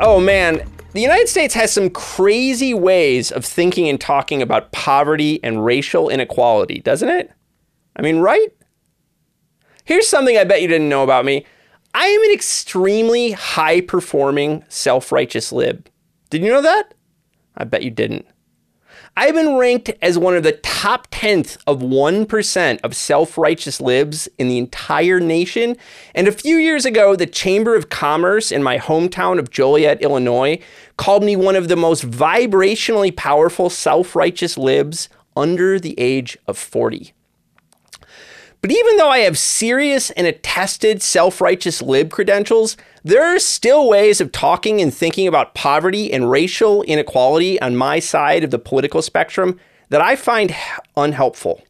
Oh man, the United States has some crazy ways of thinking and talking about poverty and racial inequality, doesn't it? I mean, right? Here's something I bet you didn't know about me. I am an extremely high-performing, self-righteous lib. Did you know that? I bet you didn't. I've been ranked as one of the top 10th of 1% of self-righteous libs in the entire nation. And a few years ago, the Chamber of Commerce in my hometown of Joliet, Illinois, called me one of the most vibrationally powerful self-righteous libs under the age of 40. But even though I have serious and attested self-righteous lib credentials, there are still ways of talking and thinking about poverty and racial inequality on my side of the political spectrum that I find unhelpful.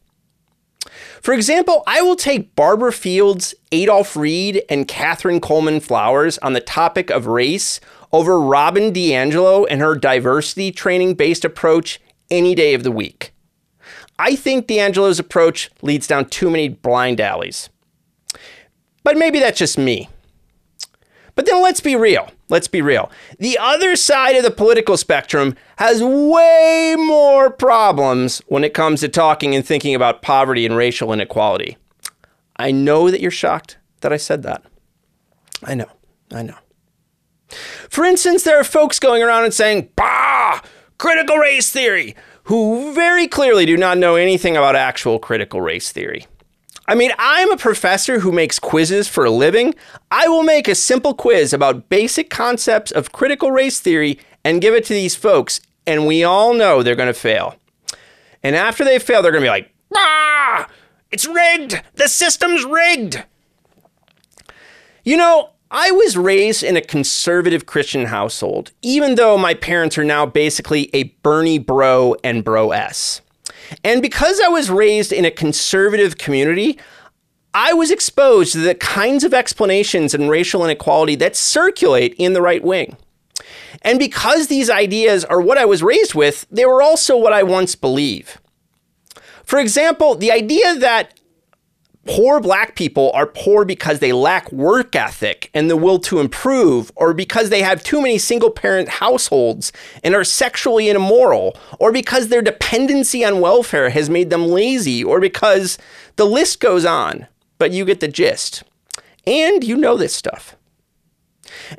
For example, I will take Barbara Fields, Adolph Reed, and Catherine Coleman Flowers on the topic of race over Robin DiAngelo and her diversity training-based approach any day of the week. I think DiAngelo's approach leads down too many blind alleys. But maybe that's just me. But then let's be real. The other side of the political spectrum has way more problems when it comes to talking and thinking about poverty and racial inequality. I know that you're shocked that I said that. I know. For instance, there are folks going around and saying, bah, critical race theory, who very clearly do not know anything about actual critical race theory. I mean, I'm a professor who makes quizzes for a living. I will make a simple quiz about basic concepts of critical race theory and give it to these folks, and we all know they're going to fail. And after they fail, they're going to be like, ah, it's rigged. The system's rigged. You know, I was raised in a conservative Christian household, even though my parents are now basically a Bernie bro and bro-ess. And because I was raised in a conservative community, I was exposed to the kinds of explanations and racial inequality that circulate in the right wing. And because these ideas are what I was raised with, they were also what I once believed. For example, the idea that poor black people are poor because they lack work ethic and the will to improve, or because they have too many single-parent households and are sexually immoral, or because their dependency on welfare has made them lazy, or because the list goes on, but you get the gist. and you know this stuff.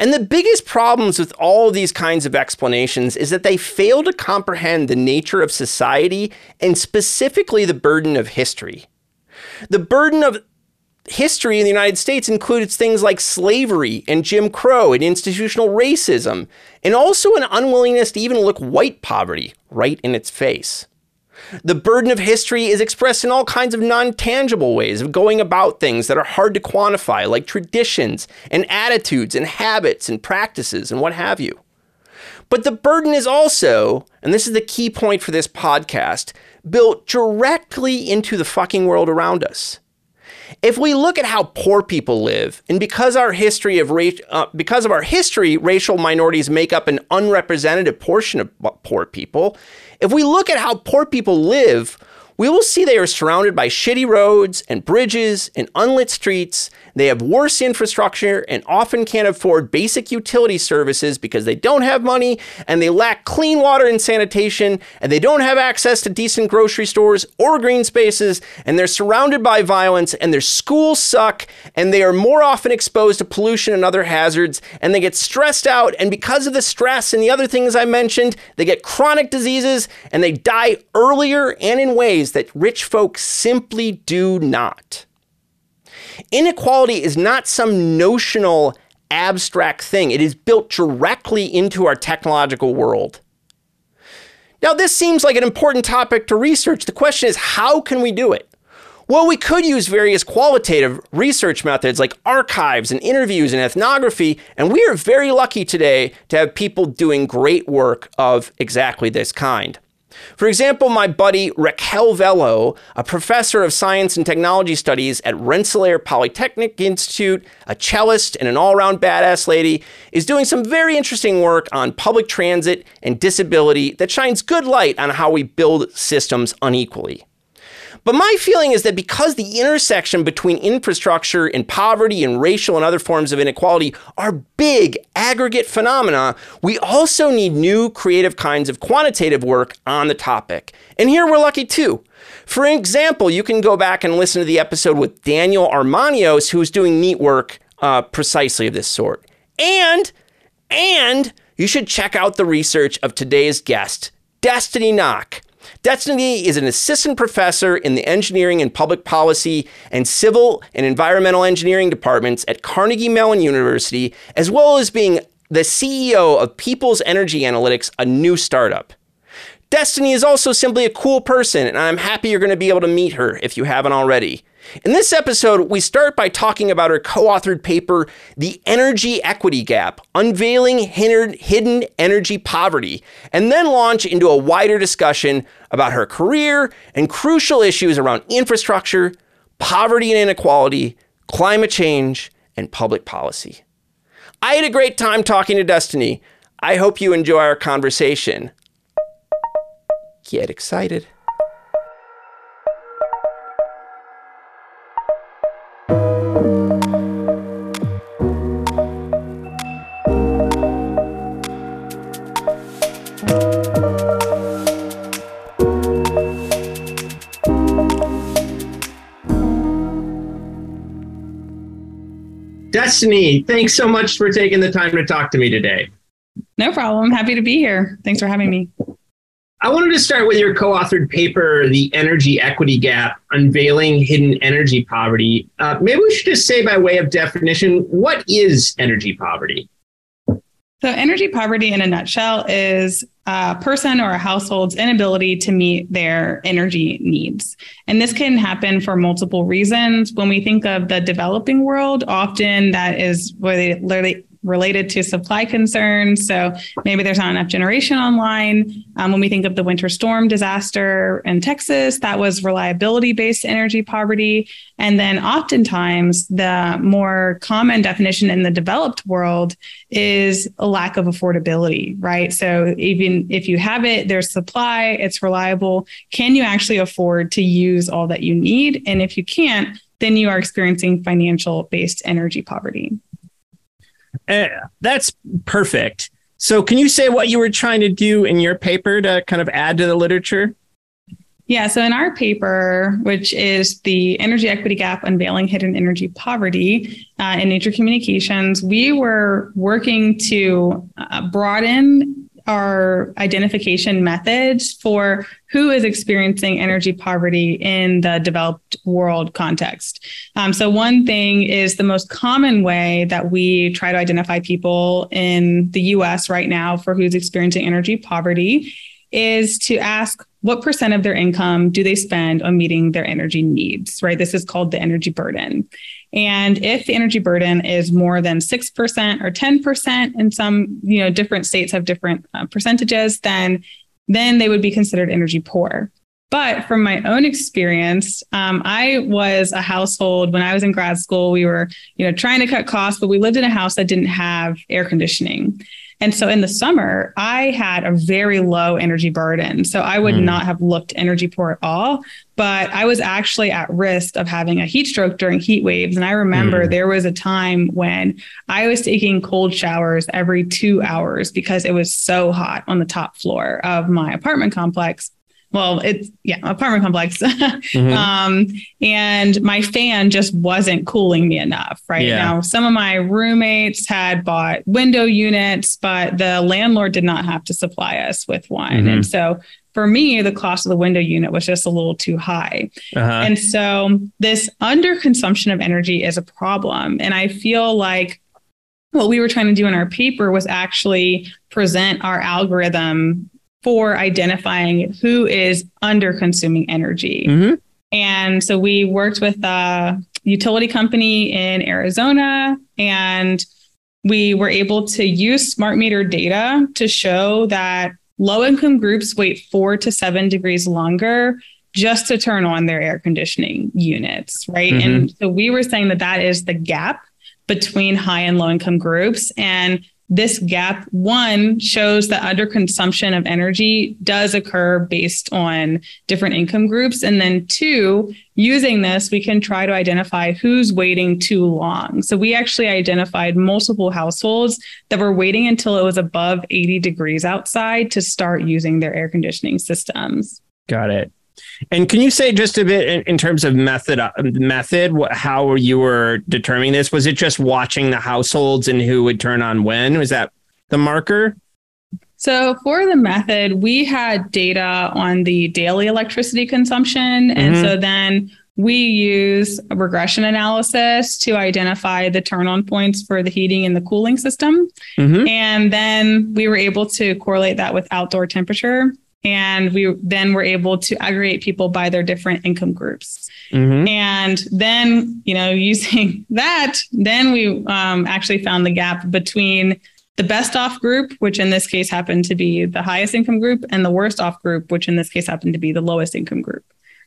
And the biggest problems with all these kinds of explanations is that they fail to comprehend the nature of society and specifically the burden of history. The burden of history in the United States includes things like slavery and Jim Crow and institutional racism, and also an unwillingness to even look white poverty right in its face. The burden of history is expressed in all kinds of non-tangible ways of going about things that are hard to quantify, like traditions and attitudes and habits and practices and what have you. But the burden is also, and this is the key point for this podcast, built directly into the fucking world around us. If we look at how poor people live, and because of our history, racial minorities make up an unrepresentative portion of poor people. If we look at how poor people live, we will see they are surrounded by shitty roads and bridges and unlit streets. They have worse infrastructure and often can't afford basic utility services because they don't have money, and they lack clean water and sanitation, and they don't have access to decent grocery stores or green spaces, and they're surrounded by violence, and their schools suck, and they are more often exposed to pollution and other hazards, and they get stressed out, and because of the stress and the other things I mentioned, they get chronic diseases, and they die earlier and in ways that rich folks simply do not. Inequality is not some notional, abstract thing. It is built directly into our technological world. Now, this seems like an important topic to research. The question is, how can we do it? Well, we could use various qualitative research methods like archives and interviews and ethnography, and we are very lucky today to have people doing great work of exactly this kind. For example, my buddy Raquel Velo, a professor of science and technology studies at Rensselaer Polytechnic Institute, a cellist and an all-around badass lady, is doing some very interesting work on public transit and disability that shines good light on how we build systems unequally. But my feeling is that because the intersection between infrastructure and poverty and racial and other forms of inequality are big aggregate phenomena, we also need new creative kinds of quantitative work on the topic. And here we're lucky too. For example, you can go back and listen to the episode with Daniel Armanios, who's doing neat work precisely of this sort. And you should check out the research of today's guest, Destiny Knock. Destiny is an assistant professor in the engineering and public policy and civil and environmental engineering departments at Carnegie Mellon University, as well as being the CEO of People's Energy Analytics, a new startup. Destiny is also simply a cool person, and I'm happy you're going to be able to meet her if you haven't already. In this episode, we start by talking about her co-authored paper, The Energy Equity Gap, Unveiling Hidden Energy Poverty, and then launch into a wider discussion about her career and crucial issues around infrastructure, poverty and inequality, climate change, and public policy. I had a great time talking to Destiny. I hope you enjoy our conversation. Get excited. Destiny, thanks so much for taking the time to talk to me today. No problem. Happy to be here. Thanks for having me. I wanted to start with your co-authored paper, The Energy Equity Gap, Unveiling Hidden Energy Poverty. Maybe we should just say by way of definition, what is energy poverty? So energy poverty in a nutshell is a person or a household's inability to meet their energy needs. And this can happen for multiple reasons. When we think of the developing world, often that is related to supply concerns. So maybe there's not enough generation online. When we think of the winter storm disaster in Texas, that was reliability-based energy poverty. And then oftentimes the more common definition in the developed world is a lack of affordability, right? So even if you have it, there's supply, it's reliable. Can you actually afford to use all that you need? And if you can't, then you are experiencing financial-based energy poverty. That's perfect. So can you say what you were trying to do in your paper to kind of add to the literature? Yeah, so in our paper, which is the Energy Equity Gap, Unveiling Hidden Energy Poverty in Nature Communications, we were working to broaden our identification methods for who is experiencing energy poverty in the developed world context. So one thing is the most common way that we try to identify people in the US right now for who's experiencing energy poverty is to ask what percent of their income do they spend on meeting their energy needs, right? This is called the energy burden. And if the energy burden is more than 6% or 10%, and some, different states have different percentages, then they would be considered energy poor. But from my own experience, I was a household when I was in grad school, we were, trying to cut costs, but we lived in a house that didn't have air conditioning. And so in the summer, I had a very low energy burden. So I would not have looked energy poor at all, but I was actually at risk of having a heat stroke during heat waves. And I remember there was a time when I was taking cold showers every 2 hours because it was so hot on the top floor of my apartment complex. Well, apartment complex. And my fan just wasn't cooling me enough right now. Some of my roommates had bought window units, but the landlord did not have to supply us with one. And so for me, the cost of the window unit was just a little too high. And so this underconsumption of energy is a problem. And I feel like what we were trying to do in our paper was actually present our algorithm for identifying who is under consuming energy. And so we worked with a utility company in Arizona, and we were able to use smart meter data to show that low income groups wait 4 to 7 degrees longer just to turn on their air conditioning units, right? And so we were saying that is the gap between high and low income groups. And this gap, one, shows that underconsumption of energy does occur based on different income groups. And then two, using this, we can try to identify who's waiting too long. So we actually identified multiple households that were waiting until it was above 80 degrees outside to start using their air conditioning systems. Got it. And can you say just a bit in terms of method, how you were determining this? Was it just watching the households and who would turn on when? Was that the marker? So for the method, we had data on the daily electricity consumption. And so then we use a regression analysis to identify the turn on points for the heating and the cooling system. And then we were able to correlate that with outdoor temperature. And we then were able to aggregate people by their different income groups. And then, using that, then we actually found the gap between the best off group, which in this case happened to be the highest income group, and the worst off group, which in this case happened to be the lowest income group.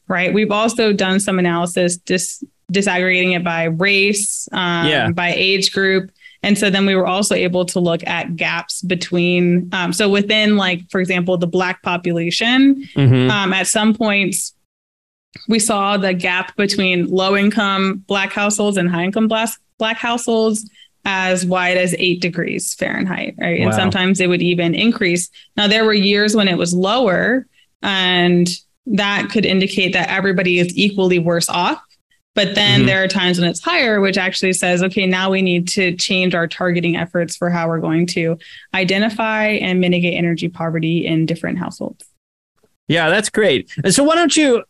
Right. We've also done some analysis disaggregating it by race, by age group. And so then we were also able to look at gaps between. So within, for example, the Black population, at some points, we saw the gap between low income Black households and high income Black households as wide as 8 degrees Fahrenheit. Right? Wow. And sometimes it would even increase. Now, there were years when it was lower, and that could indicate that everybody is equally worse off. But then there are times when it's higher, which actually says, okay, now we need to change our targeting efforts for how we're going to identify and mitigate energy poverty in different households. Yeah, that's great. And so why don't you,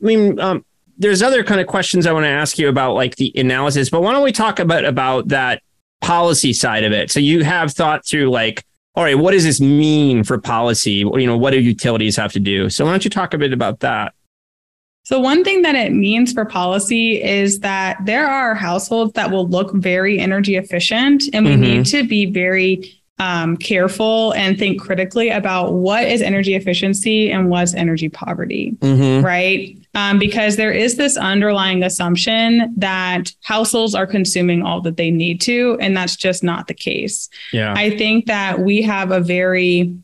there's other kind of questions I want to ask you about the analysis, but why don't we talk about that policy side of it? So you have thought through all right, what does this mean for policy? What do utilities have to do? So why don't you talk a bit about that? So one thing that it means for policy is that there are households that will look very energy efficient, and we need to be very careful and think critically about what is energy efficiency and what's energy poverty, right? Because there is this underlying assumption that households are consuming all that they need to, and that's just not the case. Yeah. I think that we have a very,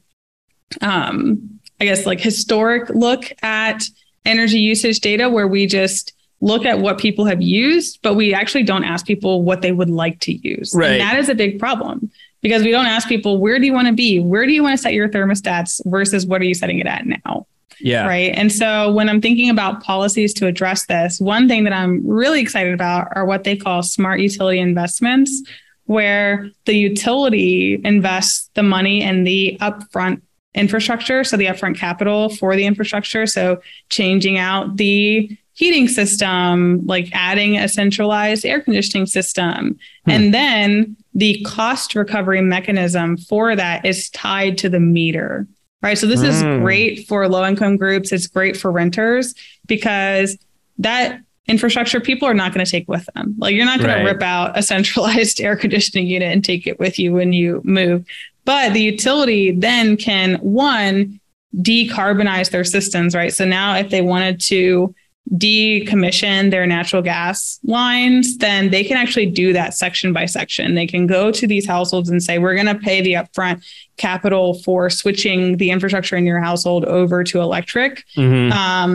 historic look at energy usage data where we just look at what people have used, but we actually don't ask people what they would like to use. Right. And that is a big problem because we don't ask people, where do you want to be? Where do you want to set your thermostats versus what are you setting it at now? Yeah. Right. And so when I'm thinking about policies to address this, one thing that I'm really excited about are what they call smart utility investments, where the utility invests the money in the upfront infrastructure. So the upfront capital for the infrastructure. So changing out the heating system, like adding a centralized air conditioning system. And then the cost recovery mechanism for that is tied to the meter. Right. So this is great for low income groups. It's great for renters because that infrastructure people are not going to take with them. Like you're not going to rip out a centralized air conditioning unit and take it with you when you move. But the utility then can, one, decarbonize their systems. Right. So now if they wanted to decommission their natural gas lines, then they can actually do that section by section. They can go to these households and say, we're going to pay the upfront capital for switching the infrastructure in your household over to electric. But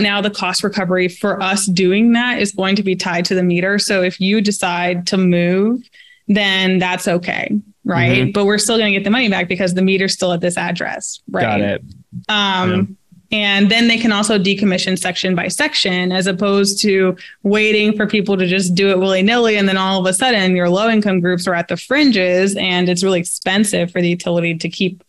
now the cost recovery for us doing that is going to be tied to the meter. So if you decide to move, then that's okay. Right. But we're still going to get the money back because the meter's still at this address. Right. Got it. And then they can also decommission section by section, as opposed to waiting for people to just do it willy-nilly. And then all of a sudden your low-income groups are at the fringes and it's really expensive for the utility to keep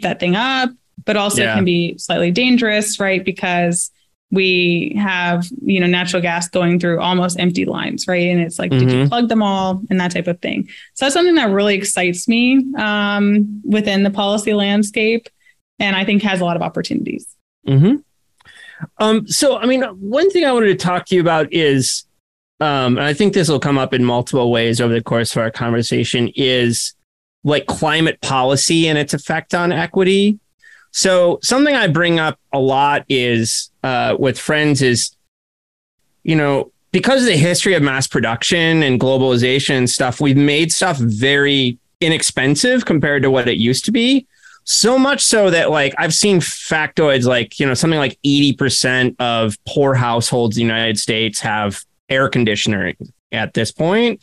that thing up, but also it can be slightly dangerous, right? Because we have, you know, natural gas going through almost empty lines, right? And it's like, did you plug them all and that type of thing. So that's something that really excites me within the policy landscape, and I think has a lot of opportunities. So, I mean, one thing I wanted to talk to you about is, and I think this will come up in multiple ways over the course of our conversation, is like climate policy and its effect on equity. So something I bring up a lot is with friends is, you know, because of the history of mass production and globalization and stuff, we've made stuff very inexpensive compared to what it used to be. So much so that, like, I've seen factoids like, you know, something like 80% of poor households in the United States have air conditioning at this point.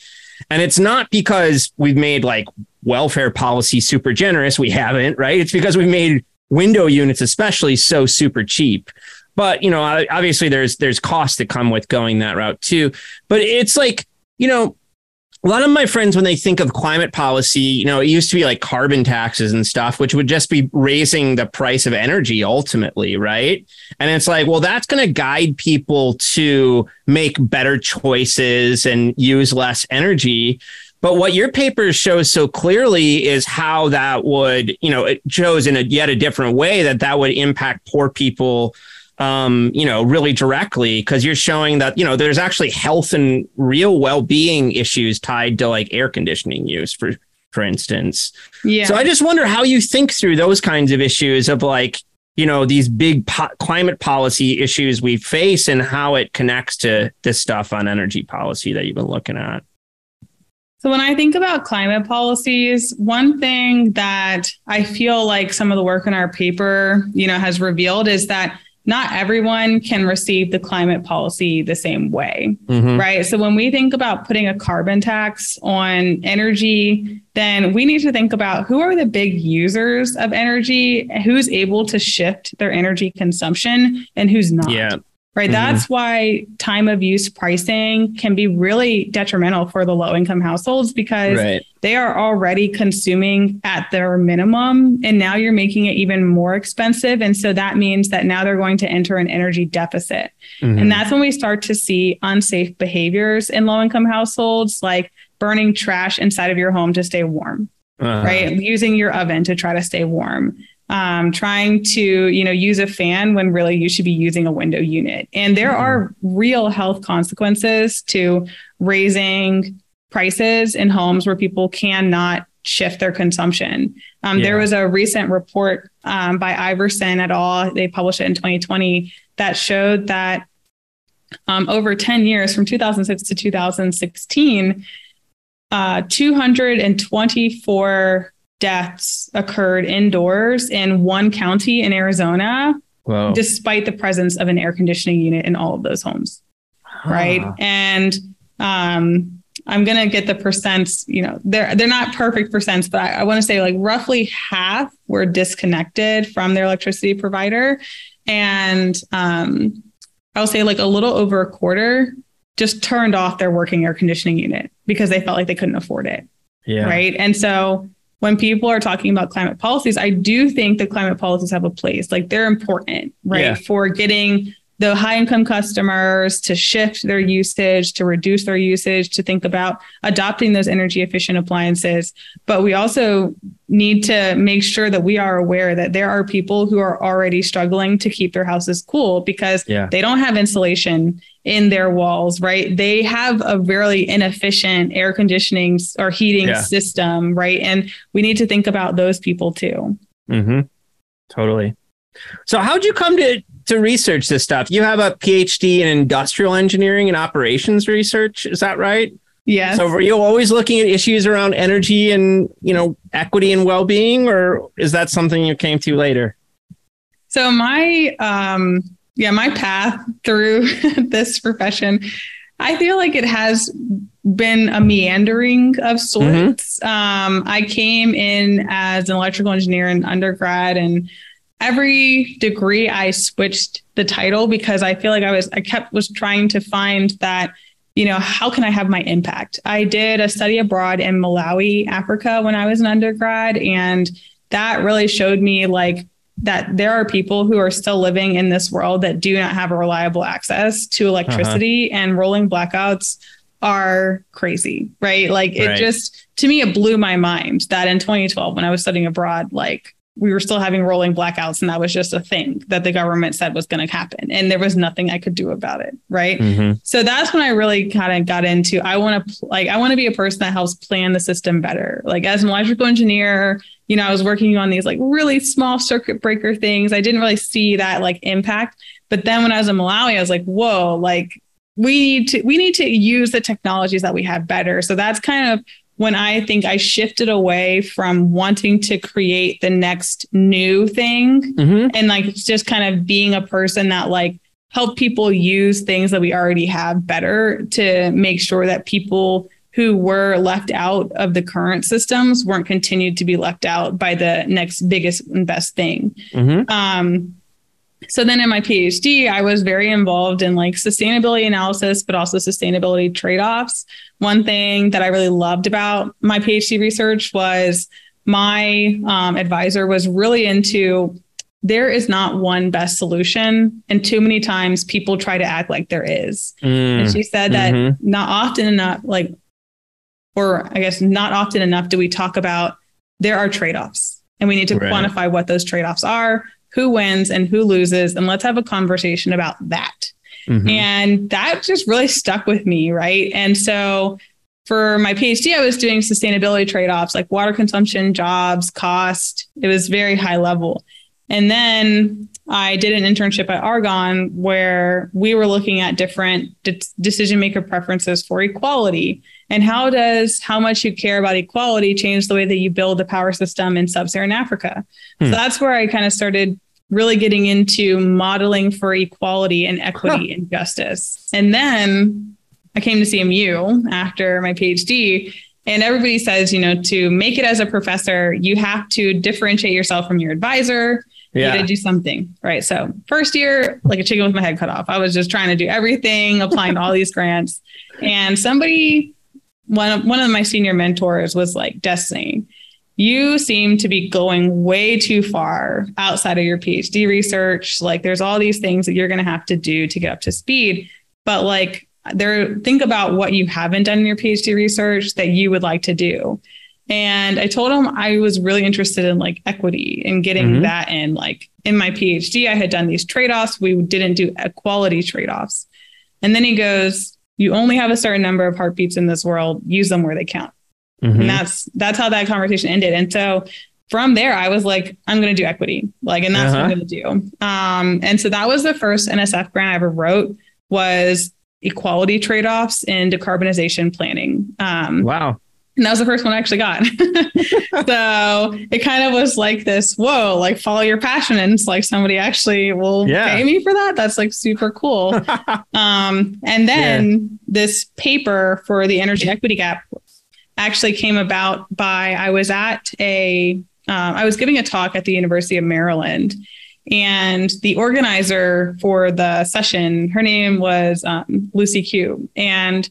And it's not because we've made like welfare policy super generous. We haven't, right? It's because we've made window units, especially, so super cheap. But, you know, obviously there's costs that come with going that route too. But it's like, you know, a lot of my friends, when they think of climate policy, you know, it used to be like carbon taxes and stuff, which would just be raising the price of energy ultimately. Right. And it's like, well, that's going to guide people to make better choices and use less energy. But what your paper shows so clearly is how that would, you know, it shows in a yet a different way that would impact poor people, you know, really directly, because you're showing that, you know, there's actually health and real well-being issues tied to like air conditioning use, for instance. Yeah. So I just wonder how you think through those kinds of issues of like, you know, these big climate policy issues we face and how it connects to this stuff on energy policy that you've been looking at. So when I think about climate policies, one thing that I feel like some of the work in our paper, you know, has revealed is that not everyone can receive the climate policy the same way, right? So when we think about putting a carbon tax on energy, then we need to think about who are the big users of energy, who's able to shift their energy consumption and who's not, right? That's why time of use pricing can be really detrimental for the low income households, because they are already consuming at their minimum, and now you're making it even more expensive. And so that means that now they're going to enter an energy deficit. And that's when we start to see unsafe behaviors in low-income households, like burning trash inside of your home to stay warm, right? Using your oven to try to stay warm, trying to, you know, use a fan when really you should be using a window unit. And there are real health consequences to raising prices in homes where people cannot shift their consumption. There was a recent report by Iverson et al. They published it in 2020 that showed that over 10 years from 2006 to 2016, 224 deaths occurred indoors in one county in Arizona, despite the presence of an air conditioning unit in all of those homes. Right. And I'm going to get the percents, you know, they're not perfect percents, but I want to say like roughly half were disconnected from their electricity provider. And I'll say like a little over a quarter just turned off their working air conditioning unit because they felt like they couldn't afford it. Yeah. Right. And so when people are talking about climate policies, I do think that climate policies have a place. Like they're important, right? Yeah. For getting the high income customers to shift their usage, to reduce their usage, to think about adopting those energy efficient appliances. But we also need to make sure that we are aware that there are people who are already struggling to keep their houses cool because they don't have insulation in their walls, right? They have a really inefficient air conditioning or heating system, right? And we need to think about those people too. Mm-hmm. Totally. So how'd you come to research this stuff? You have a PhD in industrial engineering and operations research. Is that right? Yes. So were you always looking at issues around energy and, you know, equity and well-being, or is that something you came to later? So my, my path through this profession, I feel like it has been a meandering of sorts. Mm-hmm. I came in as an electrical engineer in undergrad, and every degree I switched the title because I feel like I was trying to find that, you know, how can I have my impact? I did a study abroad in Malawi, Africa when I was an undergrad. And that really showed me like that there are people who are still living in this world that do not have a reliable access to electricity and rolling blackouts are crazy, right? Like it just, to me, it blew my mind that in 2012 when I was studying abroad, like we were still having rolling blackouts, and that was just a thing that the government said was going to happen. And there was nothing I could do about it. Right. Mm-hmm. So that's when I really kind of got into, I want to be a person that helps plan the system better. Like as an electrical engineer, you know, I was working on these like really small circuit breaker things. I didn't really see that like impact. But then when I was in Malawi, I was like, whoa, like we need to use the technologies that we have better. So that's kind of when I think I shifted away from wanting to create the next new thing and like just kind of being a person that like help people use things that we already have better to make sure that people who were left out of the current systems weren't continued to be left out by the next biggest and best thing. Mm-hmm. So then in my PhD, I was very involved in like sustainability analysis, but also sustainability trade-offs. One thing that I really loved about my PhD research was my advisor was really into there is not one best solution. And too many times people try to act like there is. And she said that not often enough do we talk about there are trade-offs, and we need to quantify what those trade-offs are, who wins and who loses, and let's have a conversation about that. Mm-hmm. And that just really stuck with me, right? And so for my PhD, I was doing sustainability trade-offs like water consumption, jobs, cost. It was very high level. And then I did an internship at Argonne where we were looking at different decision-maker preferences for equality. And how does how much you care about equality change the way that you build the power system in Sub-Saharan Africa? So that's where I kind of started really getting into modeling for equality and equity and justice. And then I came to CMU after my PhD, and everybody says, you know, to make it as a professor, you have to differentiate yourself from your advisor. Yeah. You got to do something, right? So first year, like a chicken with my head cut off. I was just trying to do everything, applying to all these grants. And somebody... One of my senior mentors was like, Destiny, you seem to be going way too far outside of your PhD research. Like there's all these things that you're going to have to do to get up to speed. But like think about what you haven't done in your PhD research that you would like to do. And I told him I was really interested in like equity and getting that in. Like in my PhD, I had done these trade-offs. We didn't do equality trade-offs. And then he goes, you only have a certain number of heartbeats in this world, use them where they count. Mm-hmm. And that's how that conversation ended. And so from there, I was like, I'm going to do equity. Like, and that's what I'm going to do. And so that was the first NSF grant I ever wrote was equality trade-offs in decarbonization planning. Wow. And that was the first one I actually got. So it kind of was like this, whoa, like follow your passion. And it's like somebody actually will pay me for that. That's like super cool. And then this paper for the energy equity gap actually came about by, I was at I was giving a talk at the University of Maryland, and the organizer for the session, her name was Lucy Q. And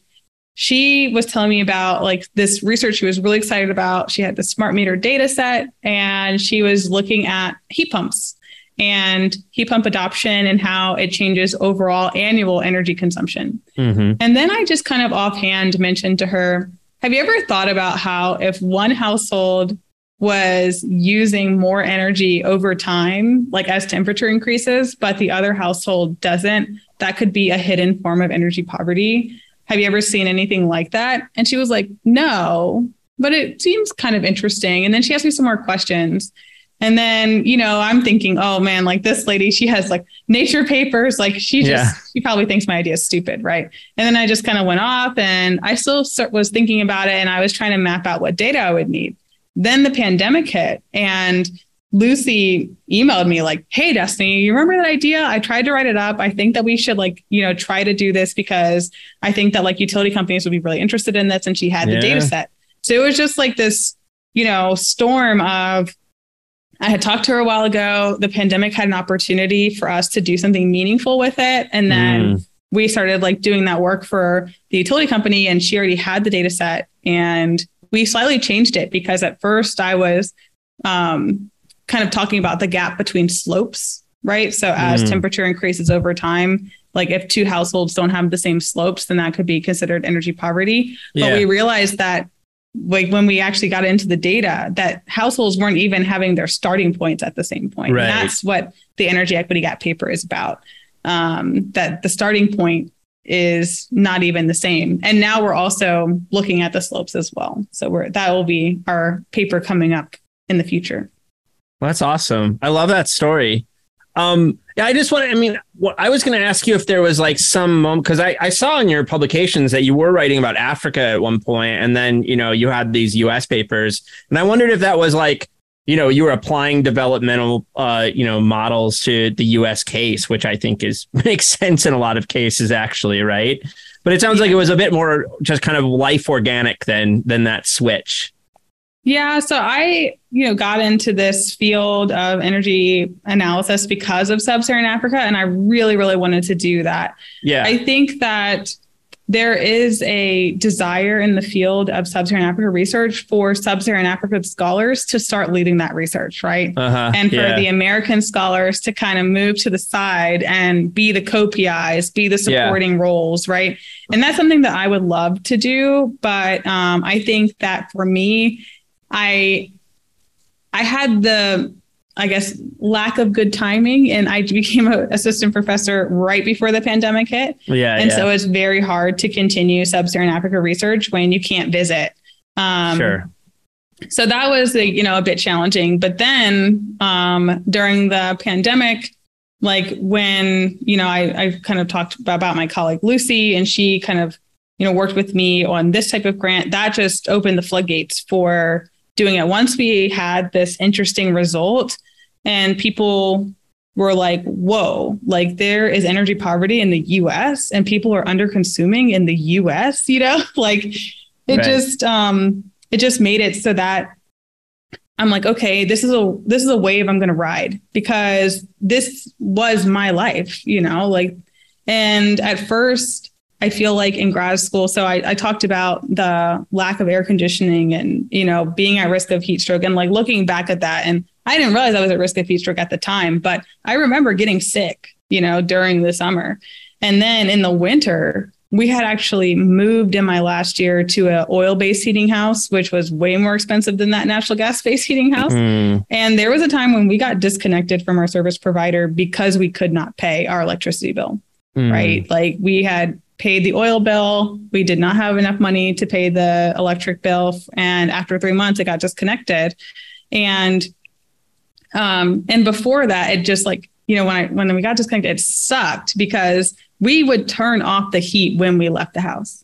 she was telling me about like this research she was really excited about. She had the smart meter data set, and she was looking at heat pumps and heat pump adoption and how it changes overall annual energy consumption. Mm-hmm. And then I just kind of offhand mentioned to her, have you ever thought about how if one household was using more energy over time, like as temperature increases, but the other household doesn't, that could be a hidden form of energy poverty? Have you ever seen anything like that? And she was like, no, but it seems kind of interesting. And then she asked me some more questions. And then, you know, I'm thinking, oh man, like this lady, she has like Nature papers. Like she probably thinks my idea is stupid. Right. And then I just kind of went off, and I still was thinking about it. And I was trying to map out what data I would need. Then the pandemic hit, and Lucy emailed me like, hey, Destiny, you remember that idea? I tried to write it up. I think that we should like, you know, try to do this because I think that like utility companies would be really interested in this. And she had the data set. So it was just like this, you know, storm of, I had talked to her a while ago. The pandemic had an opportunity for us to do something meaningful with it. And then we started like doing that work for the utility company, and she already had the data set, and we slightly changed it because at first I was, kind of talking about the gap between slopes, right? So as temperature increases over time, like if two households don't have the same slopes, then that could be considered energy poverty. Yeah. But we realized that like when we actually got into the data, that households weren't even having their starting points at the same point. Right. And that's what the energy equity gap paper is about. That the starting point is not even the same. And now we're also looking at the slopes as well. So that will be our paper coming up in the future. Well, that's awesome. I love that story. I was going to ask you if there was like some moment, because I saw in your publications that you were writing about Africa at one point, and then, you know, you had these U.S. papers. And I wondered if that was like, you know, you were applying developmental, models to the U.S. case, which I think makes sense in a lot of cases, actually. Right. But it sounds like it was a bit more just kind of life organic than that switch. Yeah. So I, got into this field of energy analysis because of Sub-Saharan Africa. And I really, really wanted to do that. Yeah. I think that there is a desire in the field of Sub-Saharan Africa reseach for Sub-Saharan Africa scholars to start leading that research, right? Uh-huh. And for the American scholars to kind of move to the side and be the co-PIs, be the supporting roles, right? And that's something that I would love to do. But I think that for me, I had the, I guess, lack of good timing, and I became an assistant professor right before the pandemic hit. So it's very hard to continue Sub-Saharan Africa research when you can't visit. Sure. So that was a bit challenging. But then during the pandemic, like when, I kind of talked about my colleague, Lucy, and she kind of, worked with me on this type of grant, that just opened the floodgates for doing it. Once we had this interesting result and people were like, whoa, like there is energy poverty in the US and people are under consuming in the US, it just made it so that I'm like, okay, this is a wave I'm going to ride, because this was my life, and at first I feel like in grad school, so I talked about the lack of air conditioning and, being at risk of heat stroke, and like looking back at that. And I didn't realize I was at risk of heat stroke at the time, but I remember getting sick, during the summer. And then in the winter, we had actually moved in my last year to an oil-based heating house, which was way more expensive than that natural gas-based heating house. Mm. And there was a time when we got disconnected from our service provider because we could not pay our electricity bill, right? Like we had paid the oil bill. We did not have enough money to pay the electric bill. And after 3 months, it got disconnected. And before that, it just like, when we got disconnected, it sucked because we would turn off the heat when we left the house.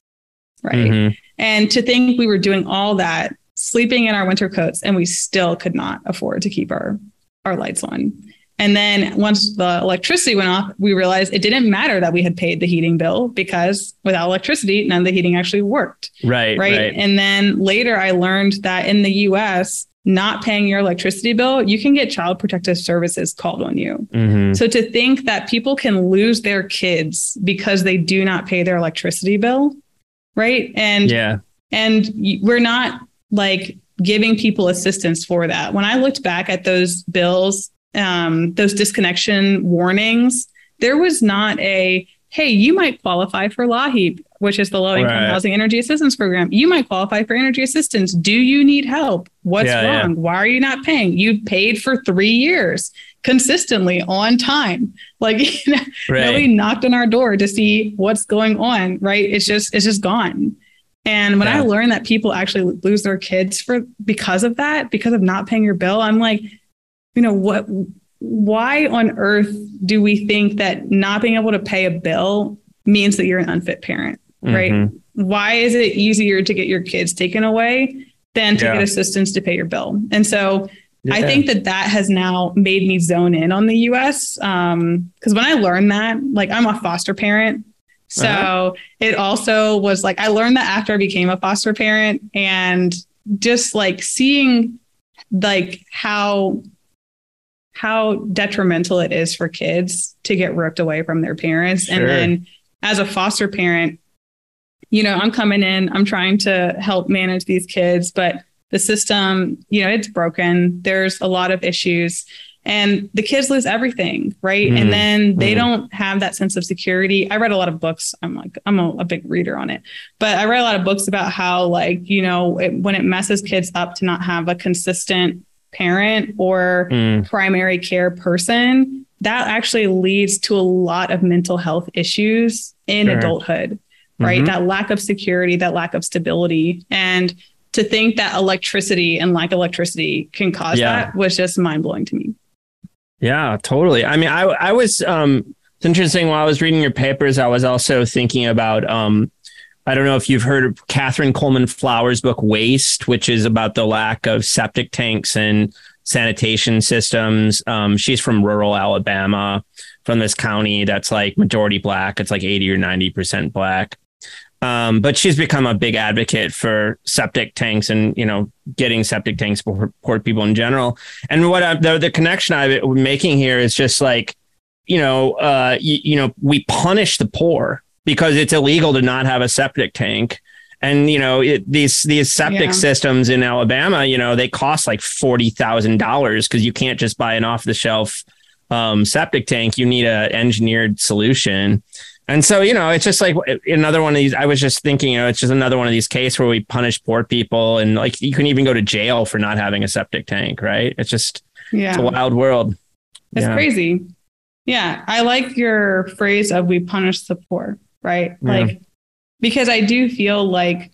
Right. Mm-hmm. And to think we were doing all that, sleeping in our winter coats, and we still could not afford to keep our lights on. And then once the electricity went off, we realized it didn't matter that we had paid the heating bill, because without electricity, none of the heating actually worked. Right. And then later I learned that in the U.S., not paying your electricity bill, you can get Child Protective Services called on you. Mm-hmm. So to think that people can lose their kids because they do not pay their electricity bill. Right. And we're not like giving people assistance for that. When I looked back at those bills, those disconnection warnings, there was not a, hey, you might qualify for LIHEAP, which is the Low Income Housing Energy Assistance Program. You might qualify for energy assistance. Do you need help? What's wrong? Why are you not paying? You paid for 3 years consistently on time. Like, you know, nobody knocked on our door to see what's going on. Right. It's just gone. And when I learned that people actually lose their kids because of not paying your bill, I'm like, you know, why on earth do we think that not being able to pay a bill means that you're an unfit parent, right? Mm-hmm. Why is it easier to get your kids taken away than to get assistance to pay your bill? And so I think that has now made me zone in on the U.S. Because when I learned that, like, I'm a foster parent. So it also was like, I learned that after I became a foster parent, and just like seeing like how detrimental it is for kids to get ripped away from their parents. Sure. And then as a foster parent, you know, I'm coming in, I'm trying to help manage these kids, but the system, you know, it's broken. There's a lot of issues, and the kids lose everything. Right. Mm-hmm. And then they don't have that sense of security. I read a lot of books. I'm a big reader on it, but I read a lot of books about how, like, you know, when it messes kids up to not have a consistent parent or primary care person, that actually leads to a lot of mental health issues in adulthood, right? Mm-hmm. That lack of security, that lack of stability. And to think that electricity and lack of electricity can cause that was just mind blowing to me. Yeah, totally. I mean, I was, it's interesting, while I was reading your papers, I was also thinking about, I don't know if you've heard of Catherine Coleman Flowers' book, Waste, which is about the lack of septic tanks and sanitation systems. She's from rural Alabama, from this county that's like majority Black. It's like 80 or 90% Black. But she's become a big advocate for septic tanks and, you know, getting septic tanks for poor people in general. And what the connection I'm making here is just like, you know, we punish the poor, because it's illegal to not have a septic tank. And, you know, these septic systems in Alabama, you know, they cost like $40,000, because you can't just buy an off the shelf septic tank. You need an engineered solution. And so, you know, it's just like another one of these. I was just thinking, you know, it's just another one of these cases where we punish poor people, and like, you can even go to jail for not having a septic tank. Right. It's just it's a wild world. It's crazy. Yeah. I like your phrase of we punish the poor. Right. Like, because I do feel like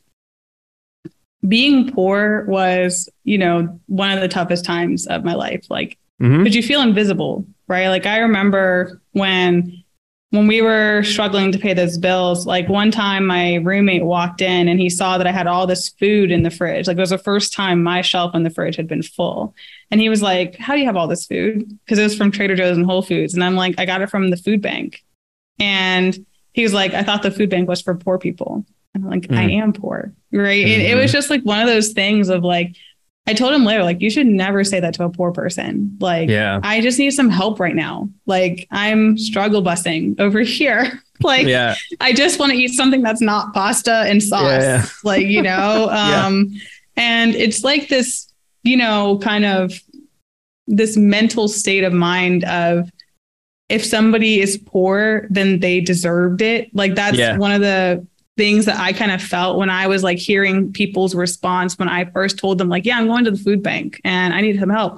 being poor was, you know, one of the toughest times of my life. Like, because you feel invisible, right? Like, I remember when we were struggling to pay those bills, like one time my roommate walked in and he saw that I had all this food in the fridge. Like, it was the first time my shelf in the fridge had been full. And he was like, how do you have all this food? Because it was from Trader Joe's and Whole Foods. And I'm like, I got it from the food bank. And he was like, I thought the food bank was for poor people. And I'm like, I am poor. Right. Mm-hmm. It was just like one of those things of like, I told him later, like, you should never say that to a poor person. Like, I just need some help right now. Like, I'm struggle bussing over here. Like, I just want to eat something that's not pasta and sauce. Yeah. Like, you know, and it's like this, you know, kind of this mental state of mind of, if somebody is poor, then they deserved it. Like, that's one of the things that I kind of felt when I was like hearing people's response when I first told them, like, I'm going to the food bank and I need some help.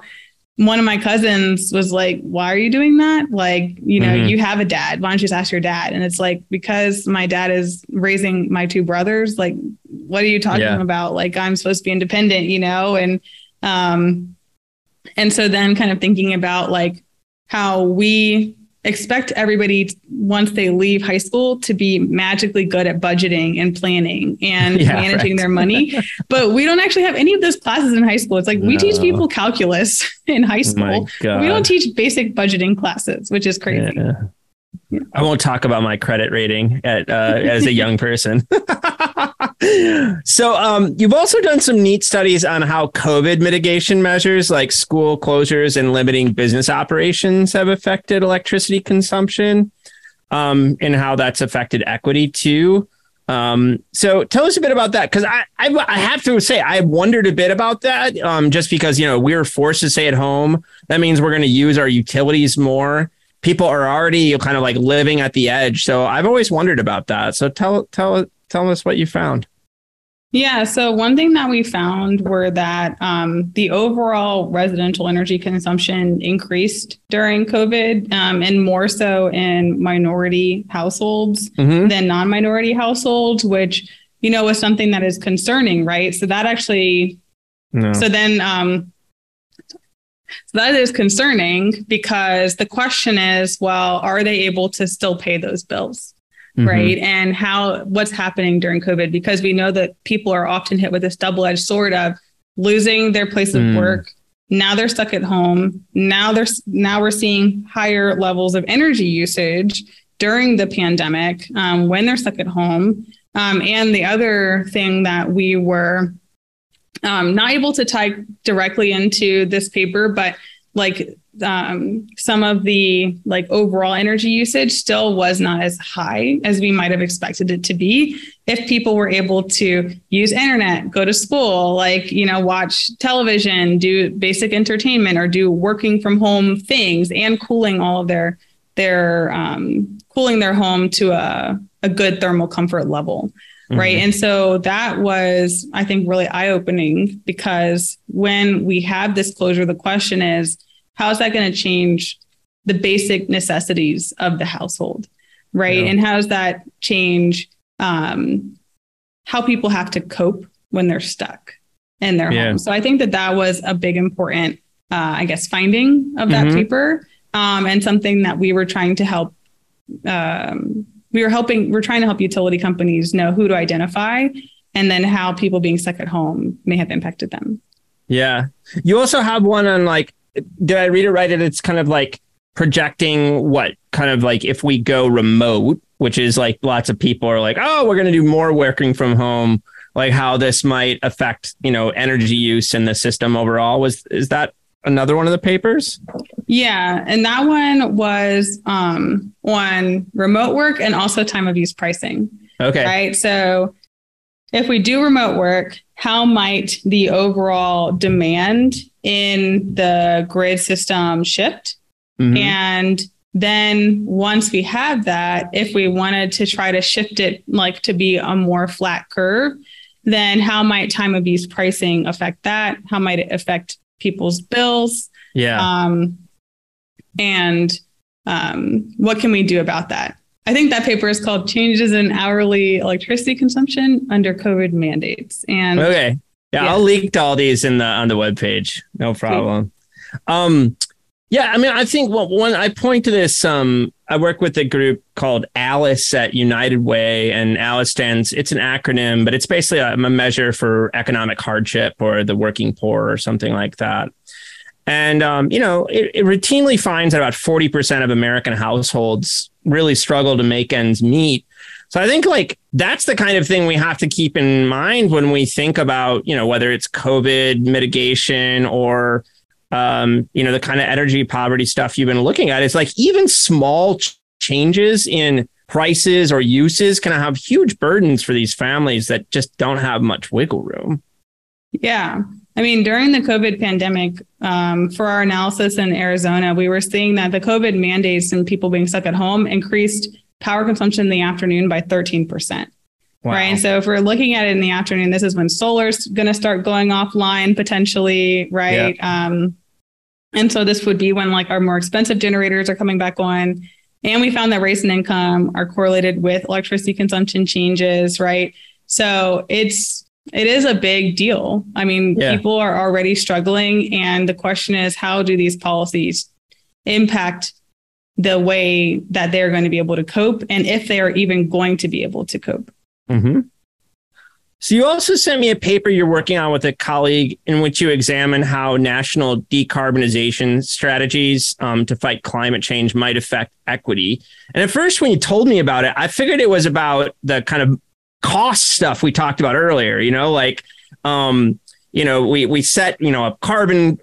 One of my cousins was like, why are you doing that? Like, you know, you have a dad. Why don't you just ask your dad? And it's like, because my dad is raising my two brothers. Like, what are you talking about? Like, I'm supposed to be independent, you know? And so then kind of thinking about like how we expect everybody once they leave high school to be magically good at budgeting and planning and managing their money. But we don't actually have any of those classes in high school. It's like we teach people calculus in high school. We don't teach basic budgeting classes, which is crazy. Yeah. Yeah. I won't talk about my credit rating at, as a young person. So you've also done some neat studies on how COVID mitigation measures like school closures and limiting business operations have affected electricity consumption and how that's affected equity, too. So tell us a bit about that, because I have to say I wondered a bit about that just because, you know, we were forced to stay at home. That means we're going to use our utilities more. People are already kind of like living at the edge. So I've always wondered about that. So tell us what you found. Yeah. So one thing that we found were that the overall residential energy consumption increased during COVID and more so in minority households than non-minority households, which, you know, was something that is concerning, right? So that actually, So that is concerning because the question is, well, are they able to still pay those bills? Right. And what's happening during COVID? Because we know that people are often hit with this double-edged sword of losing their place of work. Now they're stuck at home. Now we're seeing higher levels of energy usage during the pandemic when they're stuck at home. And the other thing that we were not able to tie directly into this paper, but like some of the like overall energy usage still was not as high as we might have expected it to be if people were able to use internet, go to school, like, you know, watch television, do basic entertainment or do working from home things and cooling all of cooling their home to a good thermal comfort level. Right. And so that was, I think, really eye-opening because when we have this closure, the question is, how is that going to change the basic necessities of the household? Right. Yeah. And how does that change how people have to cope when they're stuck in their home? So I think that was a big important, finding of that paper and something that we were trying to help. We're trying to help utility companies know who to identify and then how people being stuck at home may have impacted them. Yeah. You also have one on like, did I read it right? And it's kind of like projecting what kind of like if we go remote, which is like lots of people are like, oh, we're going to do more working from home, like how this might affect, you know, energy use in the system overall. Is that another one of the papers? Yeah. And that one was on remote work and also time of use pricing. Okay. Right. So if we do remote work, how might the overall demand in the grid system shift? And then once we have that, if we wanted to try to shift it like to be a more flat curve, then how might time of use pricing affect that? How might it affect people's bills? Yeah. What can we do about that? I think that paper is called Changes in Hourly Electricity Consumption Under COVID Mandates. And okay. Yeah. I'll link all these on the webpage. No problem. Yeah. I mean, I think when I point to this, I work with a group called ALICE at United Way, and ALICE stands, it's an acronym, but it's basically a measure for economic hardship or the working poor or something like that. And, you know, it routinely finds that about 40% of American households really struggle to make ends meet. So I think like that's the kind of thing we have to keep in mind when we think about, you know, whether it's COVID mitigation or you know, the kind of energy poverty stuff you've been looking at. It's like even small changes in prices or uses can have huge burdens for these families that just don't have much wiggle room. Yeah. I mean, during the COVID pandemic, for our analysis in Arizona, we were seeing that the COVID mandates and people being stuck at home increased power consumption in the afternoon by 13%. Wow. Right. So if we're looking at it in the afternoon, this is when solar's going to start going offline potentially. Right. Yeah. And so this would be when like our more expensive generators are coming back on. And we found that race and income are correlated with electricity consumption changes. Right. So it is a big deal. I mean, people are already struggling. And the question is, how do these policies impact the way that they're going to be able to cope, and if they are even going to be able to cope. Mm-hmm. So you also sent me a paper you're working on with a colleague in which you examine how national decarbonization strategies to fight climate change might affect equity. And at first, when you told me about it, I figured it was about the kind of cost stuff we talked about earlier, you know, like, you know, we set, you know, a carbon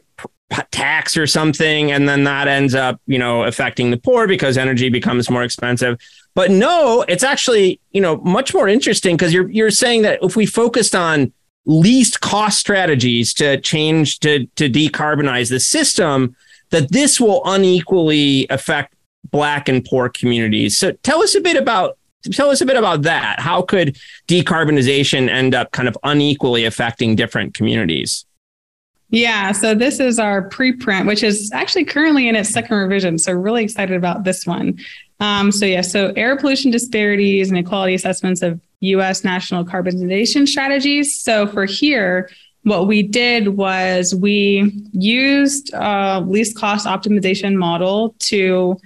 tax or something, and then that ends up, you know, affecting the poor because energy becomes more expensive. But no, it's actually, you know, much more interesting because you're saying that if we focused on least cost strategies to change, to decarbonize the system, that this will unequally affect Black and poor communities. So tell us a bit about that. How could decarbonization end up kind of unequally affecting different communities? Yeah, so this is our preprint, which is actually currently in its second revision. So really excited about this one. So air pollution disparities and equality assessments of U.S. national carbonization strategies. So for here, what we did was we used a least cost optimization model to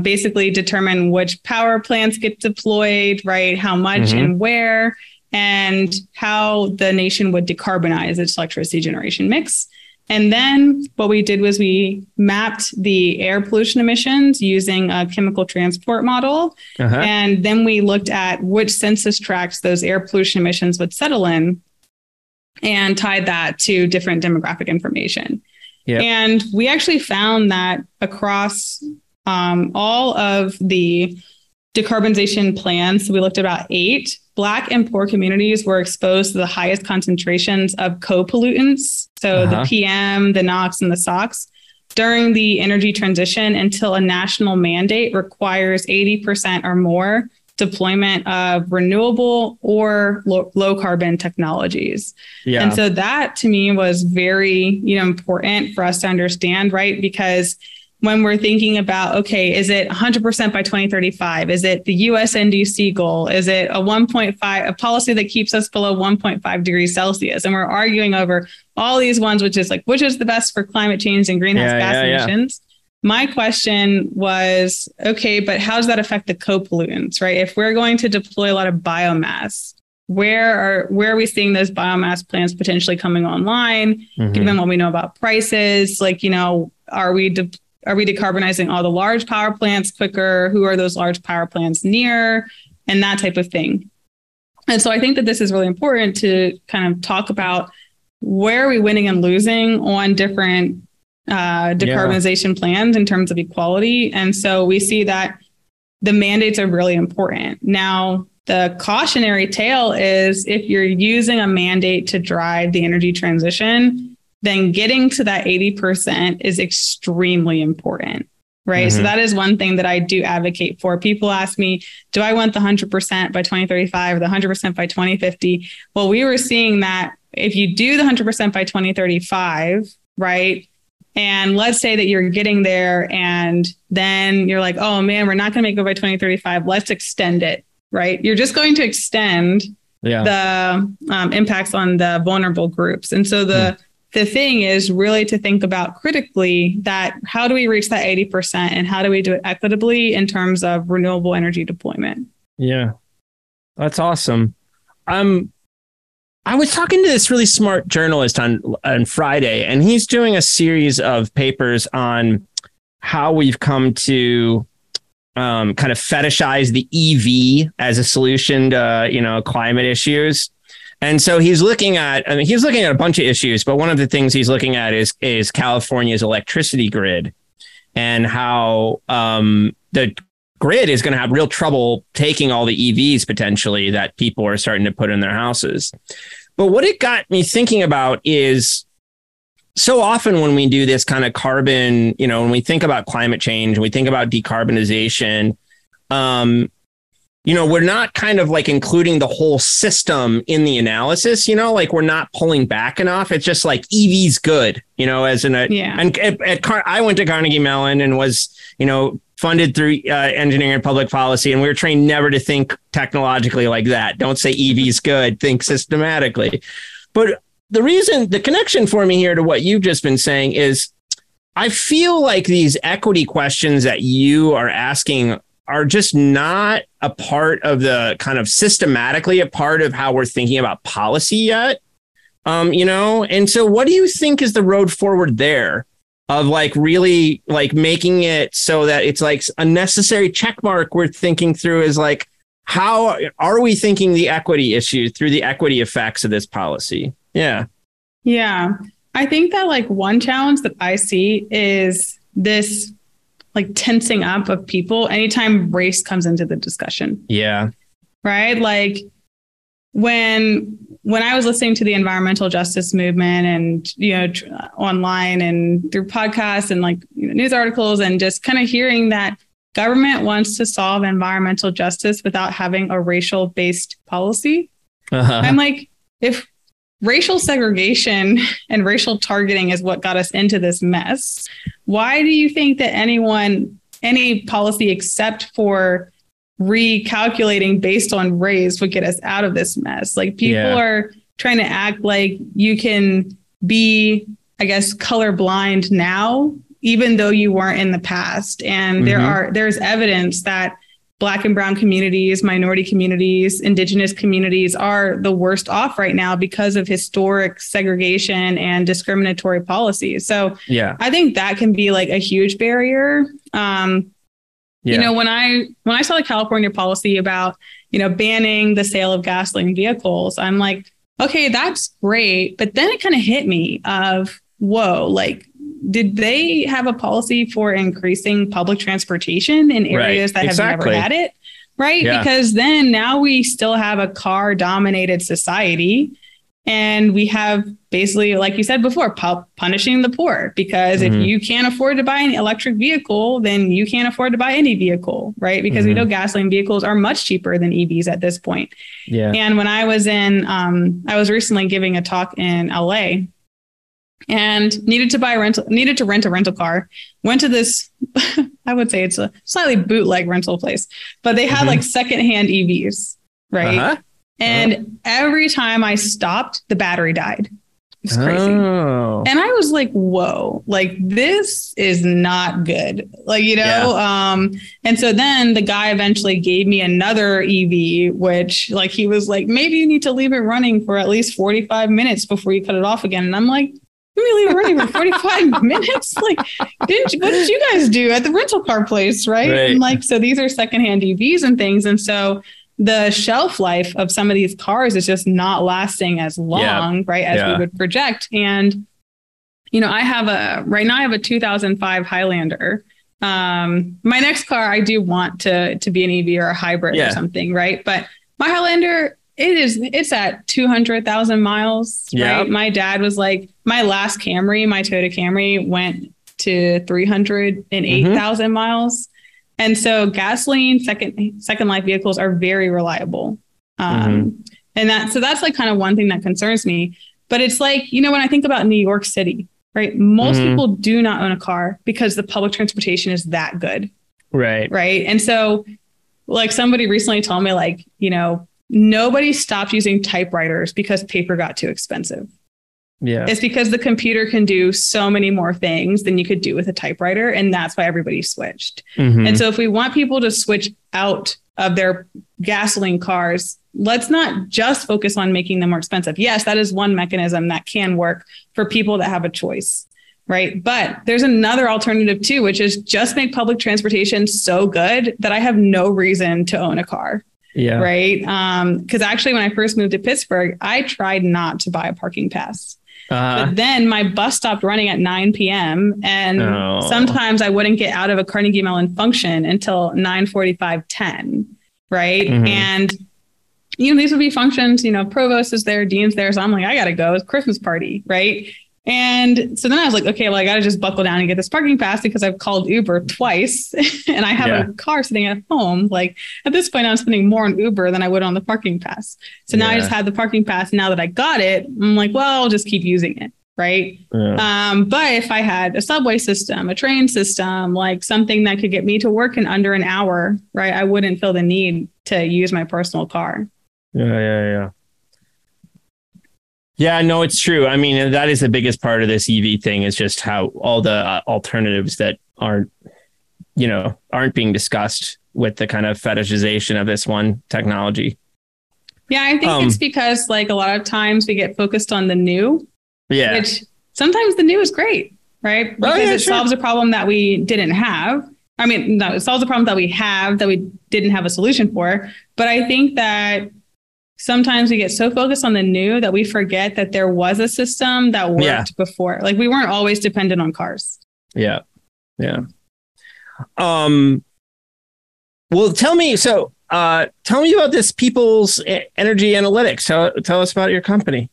basically determine which power plants get deployed, right? How much and where, and how the nation would decarbonize its electricity generation mix. And then what we did was we mapped the air pollution emissions using a chemical transport model. And then we looked at which census tracts those air pollution emissions would settle in and tied that to different demographic information. Yep. And we actually found that across all of the decarbonization plans, so we looked at about 8, Black and poor communities were exposed to the highest concentrations of co-pollutants, so the PM, the NOx, and the SOx, during the energy transition until a national mandate requires 80% or more deployment of renewable or low-carbon technologies. Yeah. And so that, to me, was very, you know, important for us to understand, right? Because when we're thinking about, okay, is it 100% by 2035? Is it the US NDC goal? Is it a policy that keeps us below 1.5 degrees Celsius? And we're arguing over all these ones, which is like, which is the best for climate change and greenhouse gas emissions? My question was, okay, but how does that affect the co-pollutants, right? If we're going to deploy a lot of biomass, where are we seeing those biomass plants potentially coming online? Given what we know about prices, like, you know, are we decarbonizing all the large power plants quicker? Who are those large power plants near? And that type of thing. And so I think that this is really important to kind of talk about where are we winning and losing on different decarbonization plans in terms of equality. And so we see that the mandates are really important. Now, the cautionary tale is if you're using a mandate to drive the energy transition, then getting to that 80% is extremely important, right? So that is one thing that I do advocate for. People ask me, do I want the 100% by 2035 or the 100% by 2050? Well, we were seeing that if you do the 100% by 2035, right? And let's say that you're getting there and then you're like, oh man, we're not going to make it by 2035. Let's extend it, right? You're just going to extend the impacts on the vulnerable groups. And so the thing is really to think about critically that how do we reach that 80% and how do we do it equitably in terms of renewable energy deployment? Yeah, that's awesome. I was talking to this really smart journalist on Friday, and he's doing a series of papers on how we've come to kind of fetishize the EV as a solution to, you know, climate issues. And so he's looking at a bunch of issues, but one of the things he's looking at is California's electricity grid and how the grid is going to have real trouble taking all the EVs potentially that people are starting to put in their houses. But what it got me thinking about is so often when we do this kind of carbon, you know, when we think about climate change and we think about decarbonization, you know, we're not kind of like including the whole system in the analysis, you know, like we're not pulling back enough. It's just like EV's good, you know, as in and I went to Carnegie Mellon and was, you know, funded through engineering and public policy. And we were trained never to think technologically like that. Don't say EV's good, think systematically. But the connection for me here to what you've just been saying is I feel like these equity questions that you are asking are just not a part of the kind of systematically a part of how we're thinking about policy yet. And so what do you think is the road forward there of like really like making it so that it's like a necessary check mark we're thinking through is like, how are we thinking the equity issue through the equity effects of this policy? Yeah. Yeah. I think that like one challenge that I see is this like tensing up of people anytime race comes into the discussion. Yeah. Right. Like when I was listening to the environmental justice movement and, you know, online and through podcasts and like news articles and just kind of hearing that government wants to solve environmental justice without having a racial based policy. Uh-huh. I'm like, if racial segregation and racial targeting is what got us into this mess, why do you think that any policy except for recalculating based on race would get us out of this mess? Like people are trying to act like you can be, I guess, colorblind now, even though you weren't in the past. And there's evidence that Black and brown communities, minority communities, indigenous communities are the worst off right now because of historic segregation and discriminatory policies. So I think that can be like a huge barrier. You know, when I saw the California policy about, you know, banning the sale of gasoline vehicles, I'm like, okay, that's great. But then it kind of hit me of, whoa, like, did they have a policy for increasing public transportation in areas that have never had it? Right. Yeah. Because then now we still have a car dominated society. And we have basically, like you said before, punishing the poor, because if you can't afford to buy an electric vehicle, then you can't afford to buy any vehicle. Right. Because we know gasoline vehicles are much cheaper than EVs at this point. Yeah. And when I was I was recently giving a talk in LA and needed to rent a rental car, went to this, I would say it's a slightly bootleg rental place, but they had like secondhand EVs. Right. Uh-huh. And every time I stopped, the battery died. It's crazy. Oh. And I was like, whoa, like this is not good. Like, you know, and so then the guy eventually gave me another EV, which like he was like, maybe you need to leave it running for at least 45 minutes before you cut it off again. And I'm like, you really leave it running for 45 minutes? Like, what did you guys do at the rental car place? Right. And like, so these are secondhand EVs and things. And so the shelf life of some of these cars is just not lasting as long, as we would project. And, you know, right now I have a 2005 Highlander. My next car, I do want to be an EV or a hybrid or something. Right. But my Highlander, it's at 200,000 miles. Yeah. Right. My dad was like, my last Camry, my Toyota Camry went to 308,000 miles. And so gasoline, second life vehicles are very reliable. And that's like kind of one thing that concerns me. But it's like, you know, when I think about New York City, right? Most people do not own a car because the public transportation is that good. Right. Right. And so like somebody recently told me like, you know, nobody stopped using typewriters because paper got too expensive. Yeah. It's because the computer can do so many more things than you could do with a typewriter. And that's why everybody switched. And so if we want people to switch out of their gasoline cars, let's not just focus on making them more expensive. Yes, that is one mechanism that can work for people that have a choice. Right. But there's another alternative, too, which is just make public transportation so good that I have no reason to own a car. Yeah. Right. Because actually, when I first moved to Pittsburgh, I tried not to buy a parking pass. But then my bus stopped running at 9 p.m. And sometimes I wouldn't get out of a Carnegie Mellon function until 9:45, 10. Right. And, you know, these would be functions, you know, provost is there, dean's there. So I'm like, I got to go. It's Christmas party. Right. And so then I was like, OK, well, I got to just buckle down and get this parking pass because I've called Uber twice and I have a car sitting at home. Like at this point, I'm spending more on Uber than I would on the parking pass. So now I just had the parking pass. Now that I got it, I'm like, well, I'll just keep using it. Right. Yeah. But if I had a subway system, a train system, like something that could get me to work in under an hour. Right. I wouldn't feel the need to use my personal car. Yeah. Yeah, no, it's true. I mean, that is the biggest part of this EV thing is just how all the alternatives that aren't being discussed with the kind of fetishization of this one technology. Yeah, I think it's because like a lot of times we get focused on the new. Yeah. Which sometimes the new is great, right? Because it solves a problem that we didn't have. I mean, no, it solves a problem that we have that we didn't have a solution for. But I think that sometimes we get so focused on the new that we forget that there was a system that worked before. Like we weren't always dependent on cars. Yeah. Yeah. Well, tell me about this People's Energy Analytics. Tell us about your company.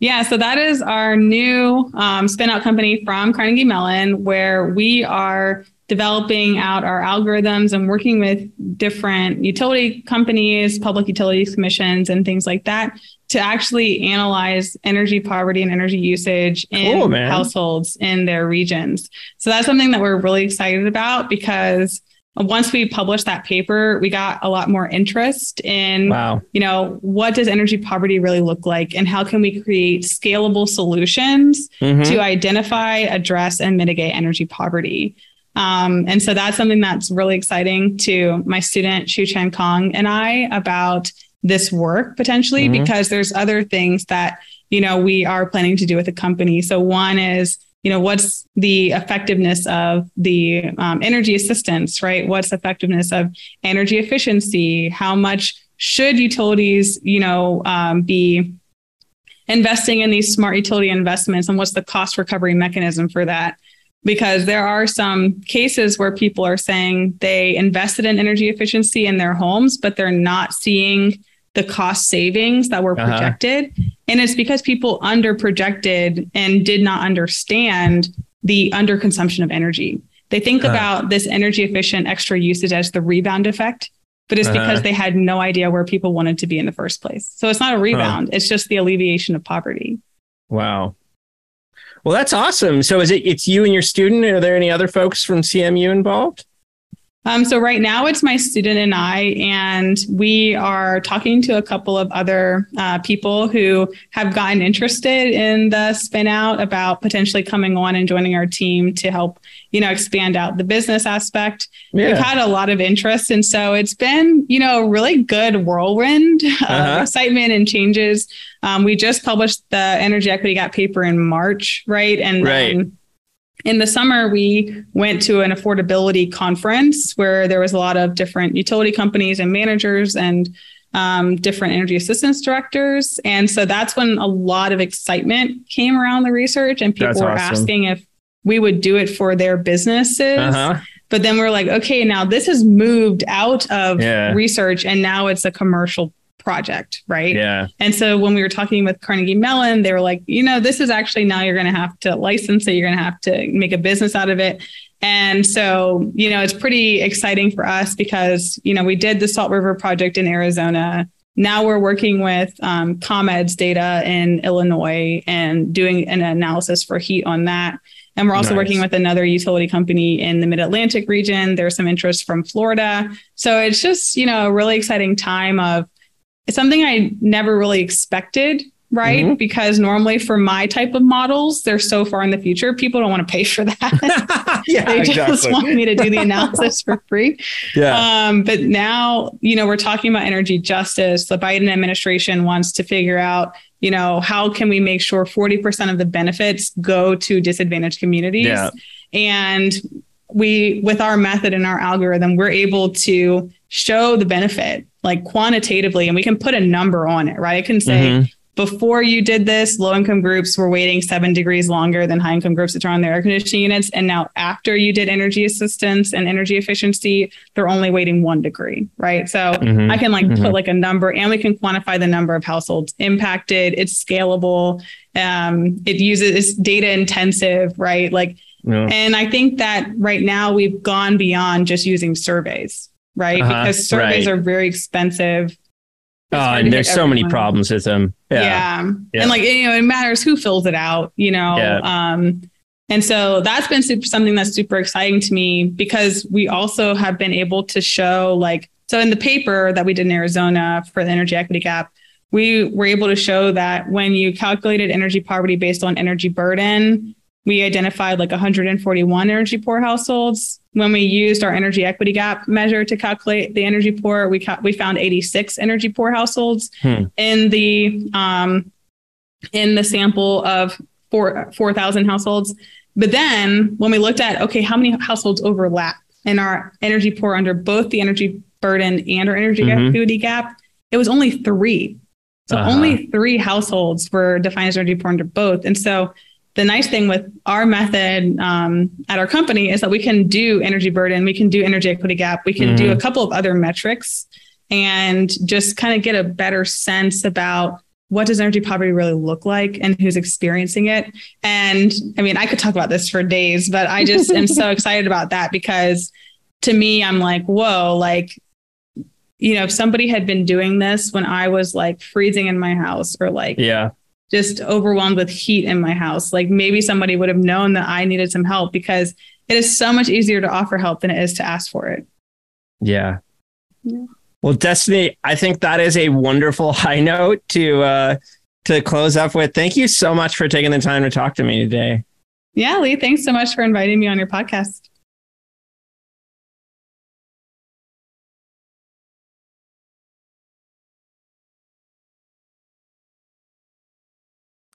Yeah. So that is our new spin out company from Carnegie Mellon, where we are developing out our algorithms and working with different utility companies, public utilities commissions, and things like that to actually analyze energy poverty and energy usage in households in their regions. So that's something that we're really excited about because once we published that paper, we got a lot more interest in, what does energy poverty really look like and how can we create scalable solutions to identify, address, and mitigate energy poverty. And so that's something that's really exciting to my student, Xu Chan Kong, and I about this work potentially, because there's other things that, we are planning to do with the company. So one is, what's the effectiveness of the energy assistance, right? What's the effectiveness of energy efficiency? How much should utilities, be investing in these smart utility investments, and what's the cost recovery mechanism for that? Because there are some cases where people are saying they invested in energy efficiency in their homes, but they're not seeing the cost savings that were projected. And it's because people underprojected and did not understand the underconsumption of energy. They think about this energy efficient extra usage as the rebound effect, but it's because they had no idea where people wanted to be in the first place. So it's not a rebound. It's just the alleviation of poverty. Wow. Well, that's awesome. So it's you and your student. Are there any other folks from CMU involved? So right now it's my student and I, and we are talking to a couple of other people who have gotten interested in the spin out about potentially coming on and joining our team to help, expand out the business aspect. Yeah. We've had a lot of interest. And so it's been, a really good whirlwind of excitement and changes. We just published the Energy Equity Gap paper in March, right? And then in the summer, we went to an affordability conference where there was a lot of different utility companies and managers and different energy assistance directors. And so that's when a lot of excitement came around the research and people were asking if we would do it for their businesses. But then we're like, okay, now this has moved out of research and now it's a commercial project, right? Yeah. And so when we were talking with Carnegie Mellon, they were like, this is actually now you're going to have to license it. You're going to have to make a business out of it. And so, it's pretty exciting for us because, we did the Salt River Project in Arizona. Now we're working with ComEd's data in Illinois and doing an analysis for heat on that. And we're also working with another utility company in the Mid-Atlantic region. There's some interest from Florida. So it's just, a really exciting time of it's something I never really expected, right? Because normally for my type of models, they're so far in the future, people don't want to pay for that. They just want me to do the analysis for free. But now, we're talking about energy justice. The Biden administration wants to figure out, how can we make sure 40% of the benefits go to disadvantaged communities? And we, with our method and our algorithm, we're able to show the benefit like quantitatively, and we can put a number on it, right? I can say before you did this, low-income groups were waiting 7 degrees longer than high-income groups that are on their air conditioning units. And now after you did energy assistance and energy efficiency, they're only waiting 1 degree, right? So I can put a number, and we can quantify the number of households impacted. It's scalable. It uses it's data intensive, right? And I think that right now we've gone beyond just using surveys. Right. Because surveys are very expensive. And there's so many problems with them. And it matters who fills it out, And so that's been something that's super exciting to me because we also have been able to show so in the paper that we did in Arizona for the Energy Equity Gap, we were able to show that when you calculated energy poverty based on energy burden, we identified like 141 energy poor households. When we used our energy equity gap measure to calculate the energy poor, we found 86 energy poor households in the sample of 4,000 households. But then when we looked at, okay, how many households overlap and are energy poor under both the energy burden and our energy equity gap, it was only 3. So only 3 households were defined as energy poor under both. And so the nice thing with our method at our company is that we can do energy burden, we can do energy equity gap, we can do a couple of other metrics and just kind of get a better sense about what does energy poverty really look like and who's experiencing it. And I mean, I could talk about this for days, but I just am so excited about that because to me, I'm like, whoa, like, you know, if somebody had been doing this when I was like freezing in my house or like, just overwhelmed with heat in my house, like maybe somebody would have known that I needed some help because it is so much easier to offer help than it is to ask for it. Yeah. Well, Destiny, I think that is a wonderful high note to close up with. Thank you so much for taking the time to talk to me today. Yeah, Lee, thanks so much for inviting me on your podcast.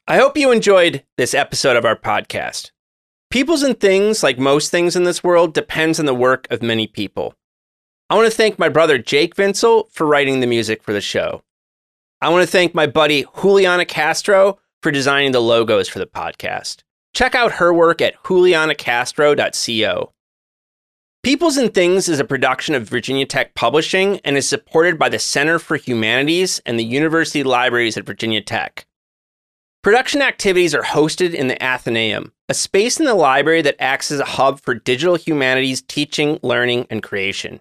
I hope you enjoyed this episode of our podcast. Peoples and Things, like most things in this world, depends on the work of many people. I want to thank my brother, Jake Vinsel, for writing the music for the show. I want to thank my buddy, Juliana Castro, for designing the logos for the podcast. Check out her work at julianacastro.co. Peoples and Things is a production of Virginia Tech Publishing and is supported by the Center for Humanities and the University Libraries at Virginia Tech. Production activities are hosted in the Athenaeum, a space in the library that acts as a hub for digital humanities teaching, learning, and creation.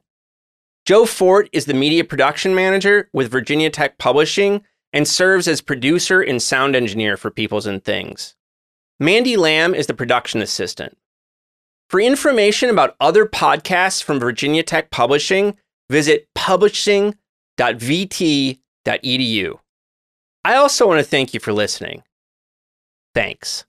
Joe Fort is the media production manager with Virginia Tech Publishing and serves as producer and sound engineer for Peoples and Things. Mandy Lamb is the production assistant. For information about other podcasts from Virginia Tech Publishing, visit publishing.vt.edu. I also want to thank you for listening. Thanks.